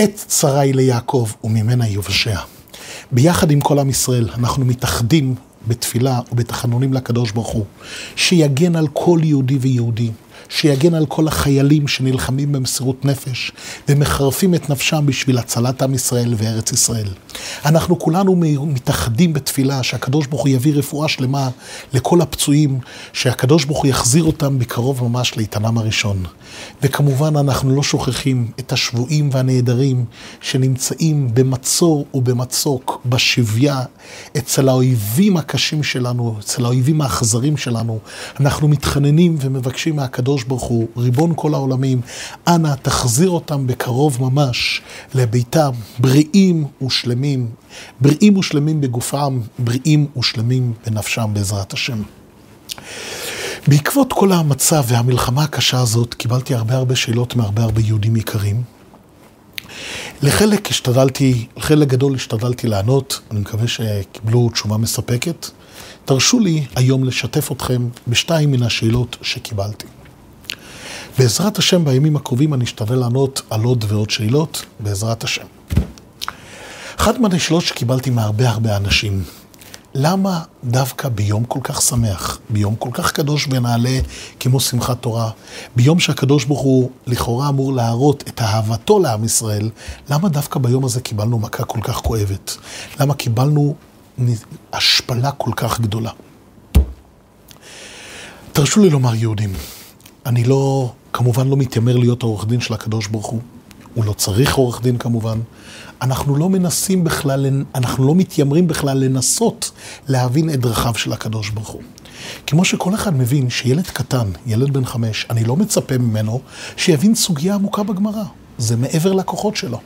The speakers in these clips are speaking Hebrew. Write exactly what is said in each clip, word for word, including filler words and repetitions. עת צרה היא ליעקב וממנה יובשע. ביחד עם כל עם ישראל אנחנו מתאחדים בתפילה ובתחנונים לקדוש ברוך הוא, שיגן על כל יהודי ויהודי, שיגן על כל החיילים שנלחמים במסירות נפש ומחרפים את נפשם בשביל הצלת עם ישראל וארץ ישראל. אנחנו כולנו מתאחדים בתפילה שהקדוש ברוך הוא יביא רפואה שלמה לכל הפצועים, שהקדוש ברוך הוא יחזיר אותם בקרוב ממש לאיתנם הראשון. וכמובן אנחנו לא שוכחים את השבועים והנעדרים שנמצאים במצור ובמצוק, בשביה, אצל האויבים הקשים שלנו, אצל האויבים האכזרים שלנו. אנחנו מתחננים ומבקשים מהקדוש ברוך הוא, ריבון כל העולמים, אנא תחזיר אותם בקרוב ממש לביתם, בריאים ושלמים, בריאים ושלמים בגופם, בריאים ושלמים בנפשם בעזרת השם. בעקבות כל המצב והמלחמה הקשה הזאת, קיבלתי הרבה הרבה שאלות מהרבה הרבה יהודים יקרים. לחלק השתדלתי, לחלק גדול השתדלתי לענות, אני מקווה שקיבלו תשובה מספקת. תרשו לי היום לשתף אתכם בשתיים מן השאלות שקיבלתי. בעזרת השם בימים הקרובים אני אשתדל לענות על עוד ועוד שאלות, בעזרת השם. אחת מהשאלות שקיבלתי מהרבה הרבה אנשים, למה דווקא ביום כל כך שמח, ביום כל כך קדוש ונעלה כמו שמחת תורה, ביום שהקדוש ברוך הוא לכאורה אמור להראות את אהבתו לעם ישראל, למה דווקא ביום הזה קיבלנו מכה כל כך כואבת? למה קיבלנו השפלה כל כך גדולה? תרשו לי לומר יהודים, אני לא, כמובן לא מתיימר להיות עורך דין של הקדוש ברוך הוא. הוא לא צריך עורך דין כמובן. אנחנו לא מנסים בכלל, אנחנו לא מתיימרים בכלל לנסות להבין את דרכיו של הקדוש ברוך הוא. כמו שכל אחד מבין שילד קטן, ילד בן חמש, אני לא מצפה ממנו שיבין סוגיה עמוקה בגמרא. זה מעבר לכוחות שלו.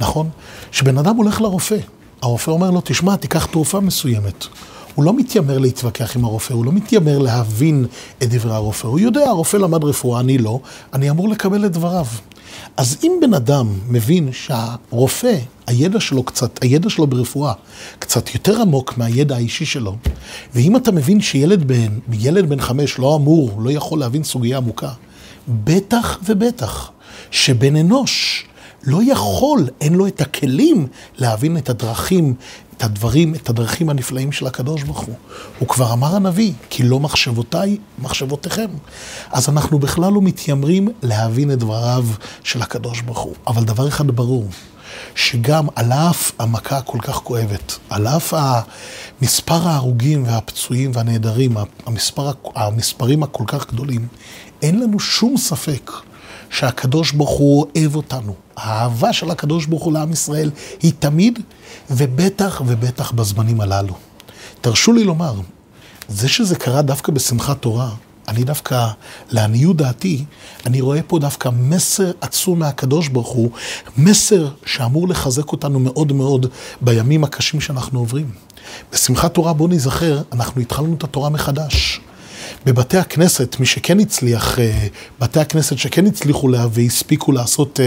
נכון? שבן אדם הולך לרופא. הרופא אומר לו, תשמע, תיקח תרופה מסוימת. הוא לא מתיימר להתווכח עם הרופא, הוא לא מתיימר להבין את דברי הרופא. הוא יודע, הרופא למד רפואה, אני לא, אני אמור לקבל את דבריו. אז אם בן אדם מבין שהרופא, הידע שלו קצת, הידע שלו ברפואה, קצת יותר עמוק מהידע האישי שלו, ואם אתה מבין שילד בן, ילד בן חמש לא אמור, לא יכול להבין סוגיה עמוקה, בטח ובטח שבן אנוש לא יכול, אין לו את הכלים להבין את הדרכים, את הדברים, את הדרכים הנפלאים של הקדוש ברוך הוא. הוא כבר אמר הנביא, כי לא מחשבותיי, מחשבותיכם. אז אנחנו בכלל לא מתיימרים להבין את דבריו של הקדוש ברוך הוא. אבל דבר אחד ברור, שגם על אף המכה כל כך כואבת, על אף המספר ההרוגים והפצועים והנעדרים, המספר, המספרים הכל כך גדולים, אין לנו שום ספק שהקדוש ברוך הוא אוהב אותנו. האהבה של הקדוש ברוך הוא לעם ישראל היא תמיד, ובטח ובטח בזמנים הללו. תרשו לי לומר, זה שזה קרה דווקא בשמחת תורה, אני דווקא, לעניות דעתי, אני רואה פה דווקא מסר עצום מהקדוש ברוך הוא, מסר שאמור לחזק אותנו מאוד מאוד בימים הקשים שאנחנו עוברים. בשמחת תורה, בוא נזכר, אנחנו התחלנו את התורה מחדש. בבתי הכנסת, מי שכן הצליח, בתי הכנסת שכן הצליחו לה והספיקו לעשות,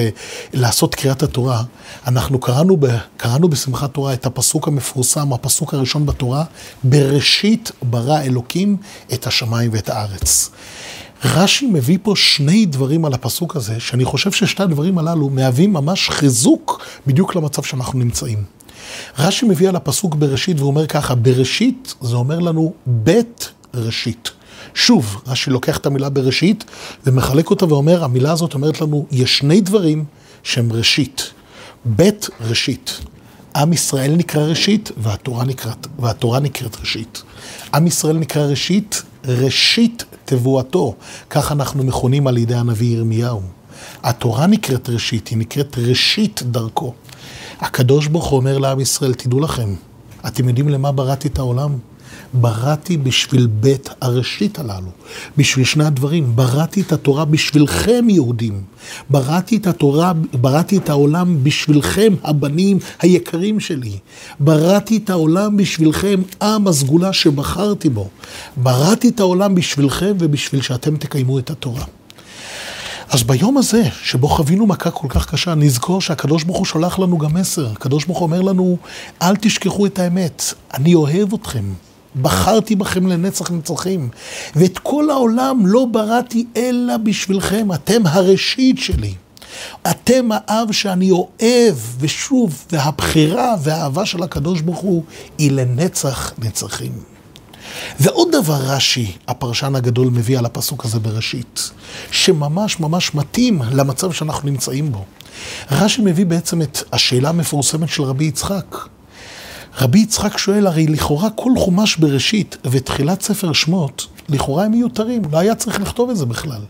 לעשות קריאת התורה, אנחנו קראנו, קראנו בשמחת תורה את הפסוק המפורסם, הפסוק הראשון בתורה, בראשית ברא אלוקים את השמיים ואת הארץ. רש"י מביא פה שני דברים על הפסוק הזה, שאני חושב ששתי הדברים הללו מהווים ממש חיזוק בדיוק למצב שאנחנו נמצאים. רש"י מביא על הפסוק בראשית ואומר ככה, בראשית זה אומר לנו בית ראשית. שוב, רש"י לוקח את המילה בראשית ומחלק אותה ואומר, המילה הזאת אומרת לנו, יש שני דברים שהם ראשית. בית ראשית. עם ישראל נקרא ראשית והתורה נקראת, והתורה נקראת ראשית. עם ישראל נקרא ראשית, ראשית תבואתו. כך אנחנו מכונים על ידי הנביא ירמיהו. התורה נקראת ראשית, היא נקראת ראשית דרכו. הקדוש ברוך הוא אומר לעם ישראל, תדעו לכם, אתם יודעים למה בראתי את העולם? בראתי בשביל בית הראשית הללו, בשביל שני הדברים. בראתי את התורה בשבילכם יהודים, בראתי את התורה, בראתי את העולם בשבילכם הבנים היקרים שלי, בראתי את העולם בשבילכם עם הסגולה שבחרתי בו, בראתי את העולם בשבילכם ובשביל שאתם תקיימו את התורה. אז ביום הזה, שבו חווינו מכה כל כך קשה, נזכור שהקדוש ברוך הוא שולח לנו גם מסר. הקדוש ברוך הוא אומר לנו, אל תשכחו את האמת, אני אוהב אתכם. בחרתי בכם לנצח נצחים, ואת כל העולם לא בראתי אלא בשבילכם, אתם הראשית שלי. אתם האב שאני אוהב, ושוב, והבחירה והאהבה של הקדוש ברוך הוא היא לנצח נצחים. ועוד דבר רש"י, הפרשן הגדול, מביא על הפסוק הזה בראשית, שממש ממש מתאים למצב שאנחנו נמצאים בו. רש"י מביא בעצם את השאלה המפורסמת של רבי יצחק. רבי יצחק שואל, הרי לכאורה כל חומש בראשית ותחילת ספר שמות, לכאורה הם מיותרים, לא היה צריך לכתוב את זה בכלל.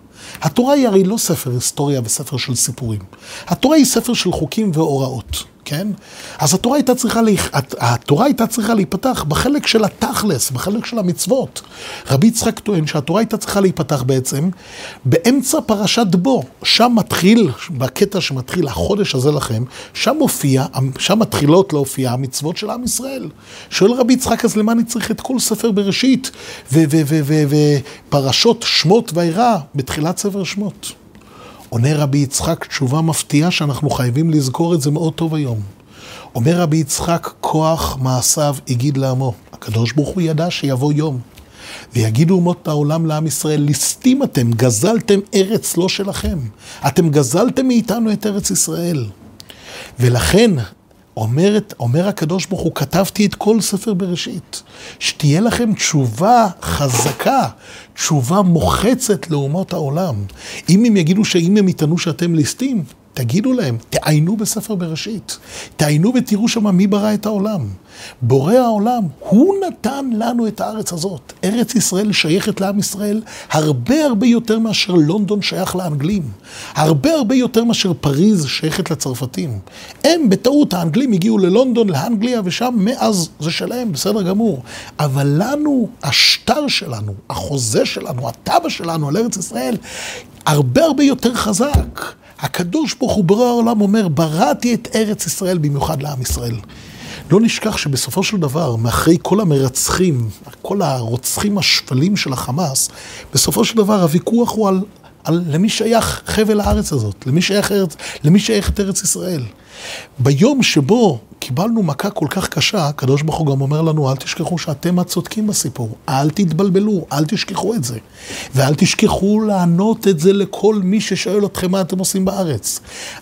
התורה היא הרי לא ספר היסטוריה וספר של סיפורים. התורה היא ספר של חוקים והוראות, כן? אז התורה הייתה צריכה, לה... התורה הייתה צריכה להיפתח בחלק של התכלס, בחלק של המצוות. רבי יצחק טוען שהתורה הייתה צריכה להיפתח בעצם באמצע פרשת בו. שם מתחיל, בקטע שמתחיל החודש הזה לכם, שם מופיע, שם מתחילות להופיע המצוות של עם ישראל. שואל רבי יצחק, אז למה אני צריך את כל ספר בראשית ופרשות ו- ו- ו- ו- שמות וירא בתחילת ספר שמות? עונה רבי יצחק תשובה מפתיעה שאנחנו חייבים לזכור את זה מאוד טוב היום. אומר רבי יצחק, כוח מעשיו הגיד לעמו. הקדוש ברוך הוא ידע שיבוא יום. ויגידו אומות העולם לעם ישראל, ליסטים אתם, גזלתם ארץ לא שלכם. אתם גזלתם מאיתנו את ארץ ישראל. ולכן אומרת, אומר הקדוש ברוך הוא, כתבתי את כל ספר בראשית, שתהיה לכם תשובה חזקה, תשובה מוחצת לאומות העולם. אם הם יגידו שאם הם יטענו שאתם ליסטים, תגידו להם, תעיינו בספר בראשית, תעיינו ותראו שמה מי ברא את העולם. בורא העולם, הוא נתן לנו את הארץ הזאת. ארץ ישראל שייכת לעם ישראל הרבה הרבה יותר מאשר לונדון שייך לאנגלים. הרבה הרבה יותר מאשר פריז שייכת לצרפתים. הם בטעות, האנגלים הגיעו ללונדון, לאנגליה, ושם מאז זה שלהם, בסדר גמור. אבל לנו, השטר שלנו, החוזה שלנו, הטבע שלנו על ארץ ישראל, הרבה הרבה יותר חזק. הקדוש ברוך הוא ברא העולם אומר, בראתי את ארץ ישראל במיוחד לעם ישראל. לא נשכח שבסופו של דבר, מאחרי כל המרצחים, כל הרוצחים השפלים של החמאס, בסופו של דבר הוויכוח הוא על, על למי שייך חבל הארץ הזאת, למי שייך, למי שייך את ארץ ישראל. ביום שבו קיבלנו מכה כל כך קשה, הקדוש ברוך הוא גם אומר לנו, אל תשכחו שאתם הצודקים בסיפור, אל תתבלבלו, אל תשכחו את זה, ואל תשכחו לענות את זה לכל מי ששואל אתכם מה אתם עושים בארץ.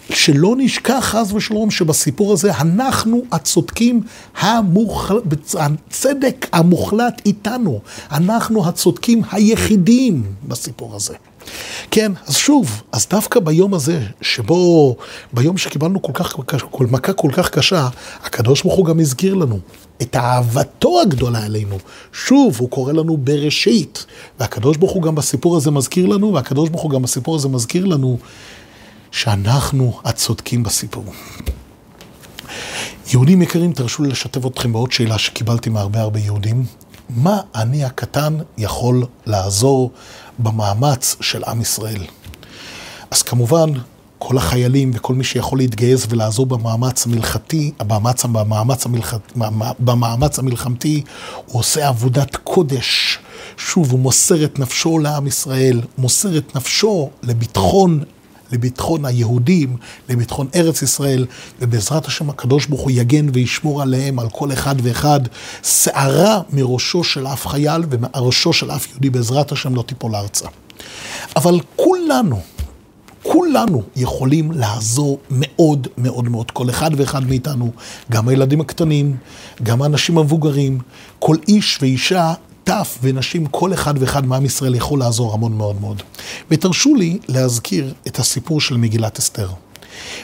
שלא נשכח חס ושלום שבסיפור הזה אנחנו הצודקים, המוח... הצדק המוחלט איתנו, אנחנו הצודקים היחידים בסיפור הזה. כן, אז שוב, אז דווקא ביום הזה, שבו, ביום שקיבלנו כל כך, כל מכה כל כך קשה, הקדוש ברוך הוא גם הזכיר לנו את אהבתו הגדולה אלינו. שוב, הוא קורא לנו בראשית, והקדוש ברוך הוא גם בסיפור הזה מזכיר לנו, והקדוש ברוך הוא גם בסיפור הזה מזכיר לנו, שאנחנו הצודקים בסיפור. יהודים יקרים, תרשו לי לשתף אתכם בעוד שאלה שקיבלתי מהרבה הרבה יהודים. מה אני הקטן יכול לעזור במאמץ של עם ישראל? אז כמובן, כל החיילים וכל מי שיכול להתגייס ולעזור במאמץ המלחמתי, במאמץ, במאמץ, במאמץ המלחמתי, הוא עושה עבודת קודש. שוב, הוא מוסר את נפשו לעם ישראל, מוסר את נפשו לביטחון, לביטחון היהודים, לביטחון ארץ ישראל, ובעזרת השם הקדוש ברוך הוא יגן וישמור עליהם, על כל אחד ואחד, שערה מראשו של אף חייל ומראשו של אף יהודי, בעזרת השם לא תיפול ארצה. אבל כולנו, כולנו יכולים לעזור מאוד מאוד מאוד, כל אחד ואחד מאיתנו, גם הילדים הקטנים, גם האנשים המבוגרים, כל איש ואישה, טף ונשים, כל אחד ואחד מעם ישראל יכול לעזור המון מאוד מאוד. ותרשו לי להזכיר את הסיפור של מגילת אסתר.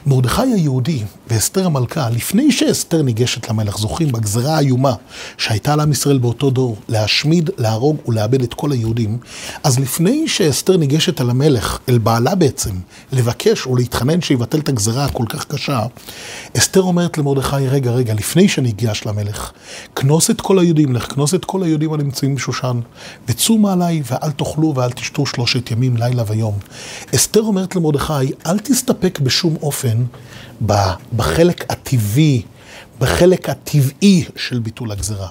מרדכי היהודי ואסתר המלכה, לפני שאסתר ניגשת למלך, זוכרים בגזרה האיומה שהייתה לעם ישראל באותו דור, להשמיד, להרוג ולאבד את כל היהודים, אז לפני שאסתר ניגשת אל המלך, אל בעלה בעצם, לבקש ולהתחנן שיבטל את הגזרה הכל כך קשה, אסתר אומרת למרדכי, רגע, רגע, לפני שניגש למלך, כנוס את כל היהודים, לך כנוס את כל היהודים הנמצאים בשושן, וצום עליי ואל תאכלו ואל תשתו שלושת ימים, לילה ויום. אסתר אומרת למרדכי, אל תסתפק בשום אופן בחלק הטבעי, בחלק הטבעי של ביטול הגזרה.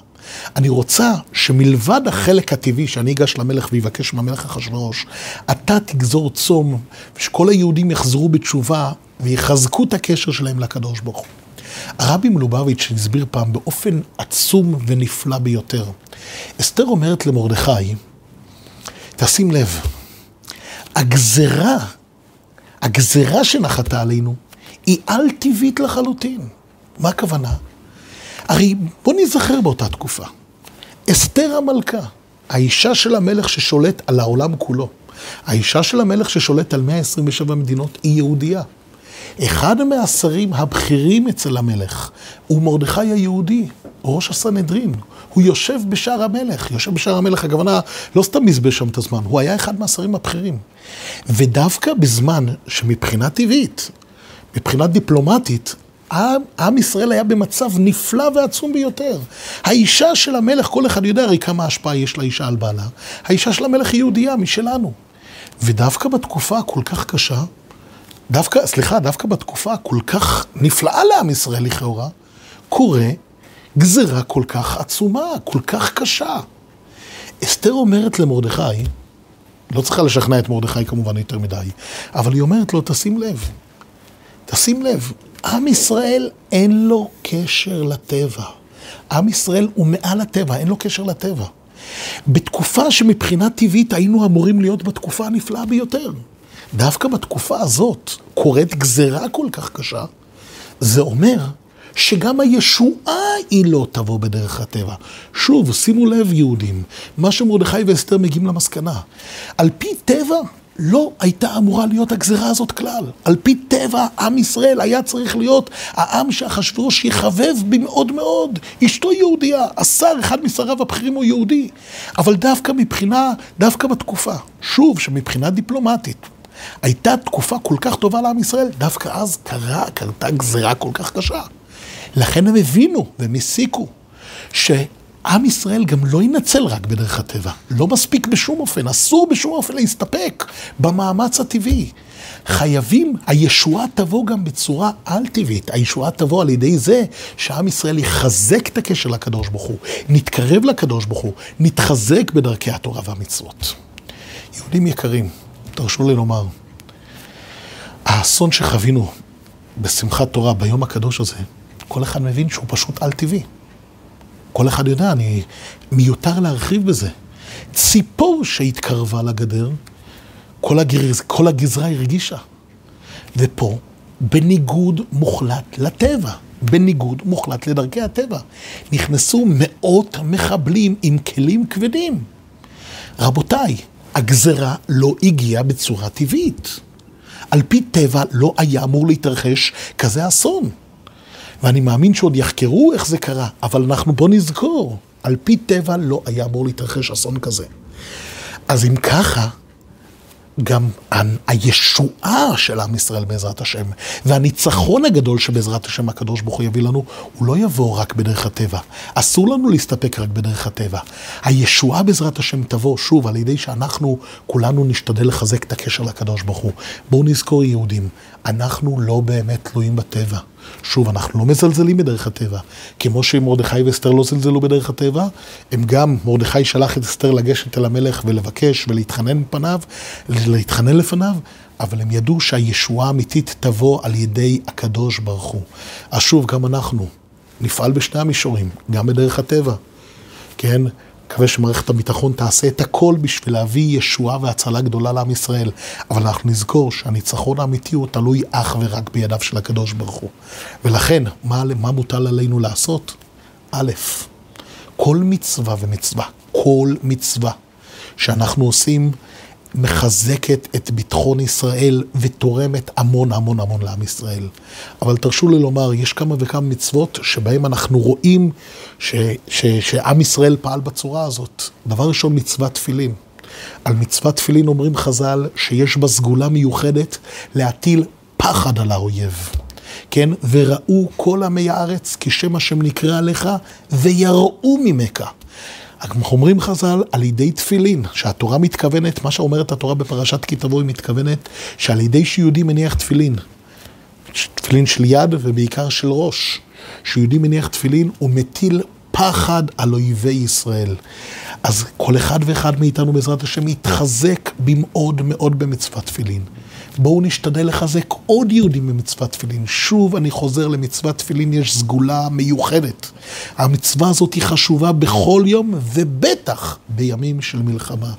אני רוצה שמלבד החלק הטבעי שאני אגש למלך ויבקש מהמלך אחשוורוש, אתה תגזור צום ושכל היהודים יחזרו בתשובה ויחזקו את הקשר שלהם לקדוש ברוך הוא. הרבי מלובביץ' הסביר פעם באופן עצום ונפלא ביותר. אסתר אומרת למרדכי, תשים לב, הגזרה הגזרה שנחתה עלינו היא על טבעית לחלוטין. מה הכוונה? הרי בוא נזכר באותה תקופה. אסתר המלכה, האישה של המלך ששולט על העולם כולו, האישה של המלך ששולט על מאה עשרים ושבע מדינות היא יהודייה. אחד מהשרים הבכירים אצל המלך הוא מרדכי היהודי, ראש הסנהדרין. הוא יושב בשער המלך, יושב בשער המלך, הכוונה לא סתם מזבז שם את הזמן, הוא היה אחד מהשרים הבכירים. ודווקא בזמן שמבחינה טבעית, מבחינה דיפלומטית, עם, עם ישראל היה במצב נפלא ועצום ביותר. האישה של המלך, כל אחד יודע הרי כמה השפעה יש לאישה על בעלה. האישה של המלך היא יהודייה, משלנו. ודווקא בתקופה כל כך קשה, דווקא, סליחה, דווקא בתקופה כל כך נפלאה לעם ישראל לכאורה, קורה גזרה כל כך עצומה, כל כך קשה. אסתר אומרת למרדכי, לא צריכה לשכנע את מרדכי כמובן יותר מדי, אבל היא אומרת לו, תשים לב, תשים לב, עם ישראל אין לו קשר לטבע. עם ישראל הוא מעל הטבע, אין לו קשר לטבע. בתקופה שמבחינה טבעית היינו אמורים להיות בתקופה הנפלאה ביותר. דווקא בתקופה הזאת קורית גזרה כל כך קשה, זה אומר שגם הישועה היא לא תבוא בדרך הטבע. שוב, שימו לב יהודים, מה שמרדכי ואסתר מגיעים למסקנה. על פי טבע לא הייתה אמורה להיות הגזרה הזאת כלל. על פי טבע, עם ישראל היה צריך להיות העם שאחשוורוש יחבב במאוד מאוד. אשתו יהודייה, השר, אחד משריו הבכירים הוא יהודי. אבל דווקא מבחינה, דווקא בתקופה, שוב, שמבחינה דיפלומטית, הייתה תקופה כל כך טובה לעם ישראל, דווקא אז קרה, קרתה גזרה כל כך קשה. לכן הם הבינו והם הסיקו שעם ישראל גם לא ינצל רק בדרך הטבע. לא מספיק בשום אופן, אסור בשום אופן להסתפק במאמץ הטבעי. חייבים, הישועה תבוא גם בצורה על-טבעית. הישועה תבוא על ידי זה שעם ישראל יחזק את הקשר לקדוש ברוך הוא, נתקרב לקדוש ברוך הוא, נתחזק בדרכי התורה והמצוות. יהודים יקרים, תרשו לי לומר, האסון שחווינו בשמחת תורה ביום הקדוש הזה, כל אחד מבין שהוא פשוט על-טבעי. כל אחד יודע, אני מיותר להרחיב בזה. ציפור שהתקרבה לגדר, כל, הגז... כל הגזרה הרגישה. ופה, בניגוד מוחלט לטבע, בניגוד מוחלט לדרכי הטבע, נכנסו מאות מחבלים עם כלים כבדים. רבותיי, הגזרה לא הגיעה בצורה טבעית. על פי טבע לא היה אמור להתרחש כזה אסון. ואני מאמין שעוד יחקרו איך זה קרה, אבל אנחנו בוא נזכור, על פי טבע לא היה אמור להתרחש אסון כזה. אז אם ככה, גם הישועה של עם ישראל בעזרת השם, והניצחון הגדול שבעזרת השם הקדוש ברוך הוא יביא לנו, הוא לא יבוא רק בדרך הטבע. אסור לנו להסתפק רק בדרך הטבע. הישועה בעזרת השם תבוא שוב, על ידי שאנחנו כולנו נשתדל לחזק את הקשר לקדוש ברוך הוא. בואו נזכור יהודים, אנחנו לא באמת תלויים בטבע. שוב, אנחנו לא מזלזלים בדרך הטבע. כמו שמרדכי ואסתר לא זלזלו בדרך הטבע, הם גם, מרדכי שלח את אסתר לגשת אל המלך ולבקש ולהתחנן פניו, להתחנן לפניו, אבל הם ידעו שהישועה האמיתית תבוא על ידי הקדוש ברוך הוא. אז שוב, גם אנחנו נפעל בשני המישורים, גם בדרך הטבע. כן? מקווה שמערכת הביטחון תעשה את הכל בשביל להביא ישועה והצלה גדולה לעם ישראל. אבל אנחנו נזכור שהניצחון האמיתי הוא תלוי אך ורק בידיו של הקדוש ברוך הוא. ולכן, מה, מה מוטל עלינו לעשות? א', כל מצווה ומצווה, כל מצווה שאנחנו עושים מחזקת את ביטחון ישראל ותורמת המון המון המון לעם ישראל. אבל תרשו לי לומר, יש כמה וכמה מצוות שבהם אנחנו רואים ש, ש, שעם ישראל פעל בצורה הזאת. דבר ראשון, מצוות תפילין. על מצוות תפילין אומרים חז"ל שיש בה סגולה מיוחדת להטיל פחד על האויב. כן? וראו כל עמי הארץ כי שם השם נקרא עליך ויראו ממך. אומרים חז"ל על ידי תפילין, שהתורה מתכוונת, מה שאומרת התורה בפרשת כי תבוא היא מתכוונת, שעל ידי שיהודי מניח תפילין, תפילין של יד ובעיקר של ראש, שיהודי מניח תפילין הוא מטיל פחד על אויבי ישראל. אז כל אחד ואחד מאיתנו בעזרת השם יתחזק במאוד מאוד במצוות תפילין. בואו נשתדל לחזק עוד יהודים במצוות תפילין. שוב, אני חוזר למצוות תפילין, יש סגולה מיוחדת. המצווה הזאת היא חשובה בכל יום, ובטח בימים של מלחמה.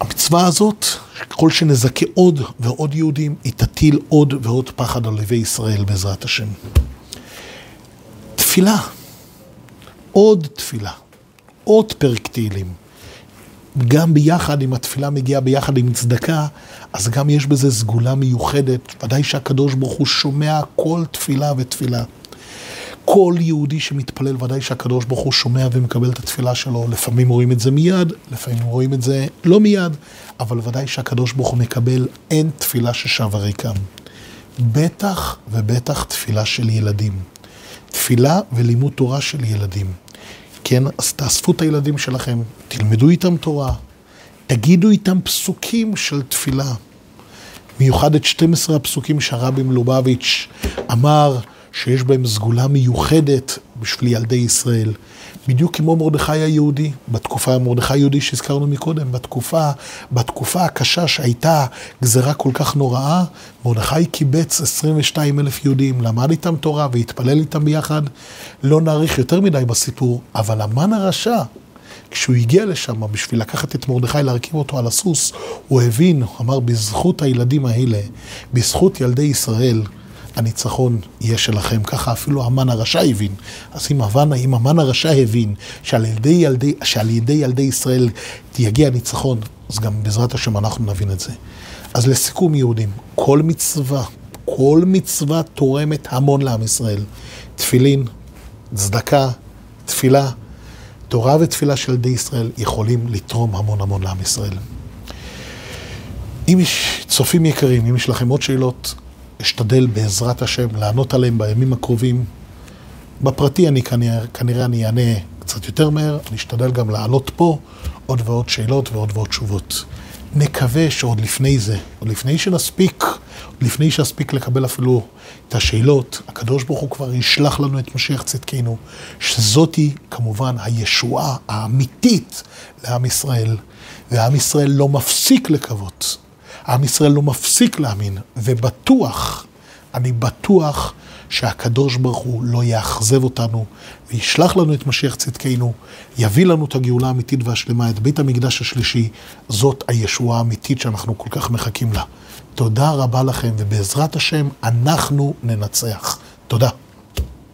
המצוות המצווה הזאת, כל שנזכה עוד ועוד יהודים, היא תטיל עוד ועוד פחד על לבי ישראל בעזרת השם. תפילה, עוד תפילה, עוד פרק תהילים. גם ביחד, אם התפילה מגיעה ביחד עם צדקה, אז גם יש בזה סגולה מיוחדת, ודאי שהקדוש ברוך הוא שומע כל תפילה ותפילה. כל יהודי שמתפלל, ודאי שהקדוש ברוך הוא שומע ומקבל את התפילה שלו. לפעמים רואים את זה מיד, לפעמים רואים את זה לא מיד, אבל ודאי שהקדוש ברוך הוא מקבל, אין תפילה ששווה ריקם. בטח ובטח תפילה של ילדים. תפילה ולימוד תורה של ילדים. כן, אז תאספו את הילדים שלכם, תלמדו איתם תורה, תגידו איתם פסוקים של תפילה. מיוחד את שנים עשר הפסוקים שהרבי מלובביץ' אמר, שיש בהם סגולה מיוחדת בשביל ילדי ישראל. בדיוק כמו מרדכי היהודי, בתקופה, מרדכי היהודי שהזכרנו מקודם, בתקופה, בתקופה הקשה שהייתה גזרה כל כך נוראה, מרדכי קיבץ עשרים ושניים אלף יהודים, למד איתם תורה והתפלל איתם ביחד. לא נאריך יותר מדי בסיפור, אבל המן הרשע, כשהוא הגיע לשם בשביל לקחת את מרדכי להרכיב אותו על הסוס, הוא הבין, הוא אמר, בזכות הילדים האלה, בזכות ילדי ישראל, הניצחון יהיה שלכם. ככה אפילו המן הרשע הבין. אז אם המן, אם המן הרשע הבין שעל ידי ילדי, שעל ידי ילדי ישראל תיגיע הניצחון, אז גם בעזרת השם אנחנו נבין את זה. אז לסיכום יהודים, כל מצווה, כל מצווה תורמת המון לעם ישראל. תפילין, צדקה, תפילה, תורה ותפילה של ידי ישראל יכולים לתרום המון המון לעם ישראל. אם יש צופים יקרים, אם יש לכם עוד שאלות, אשתדל בעזרת השם לענות עליהם בימים הקרובים. בפרטי אני כנראה, כנראה אני אענה קצת יותר מהר, אני אשתדל גם לעלות פה עוד ועוד שאלות ועוד ועוד תשובות. נקווה שעוד לפני זה, עוד לפני שנספיק, עוד לפני שנספיק לקבל אפילו את השאלות, הקדוש ברוך הוא כבר ישלח לנו את משיח צדקנו, שזאתי כמובן הישועה האמיתית לעם ישראל, ועם ישראל לא מפסיק לקוות. עם ישראל לא מפסיק להאמין, ובטוח, אני בטוח שהקדוש ברוך הוא לא יאכזב אותנו, וישלח לנו את משיח צדקנו, יביא לנו את הגאולה האמיתית והשלמה, את בית המקדש השלישי, זאת הישועה האמיתית שאנחנו כל כך מחכים לה. תודה רבה לכם, ובעזרת השם אנחנו ננצח. תודה.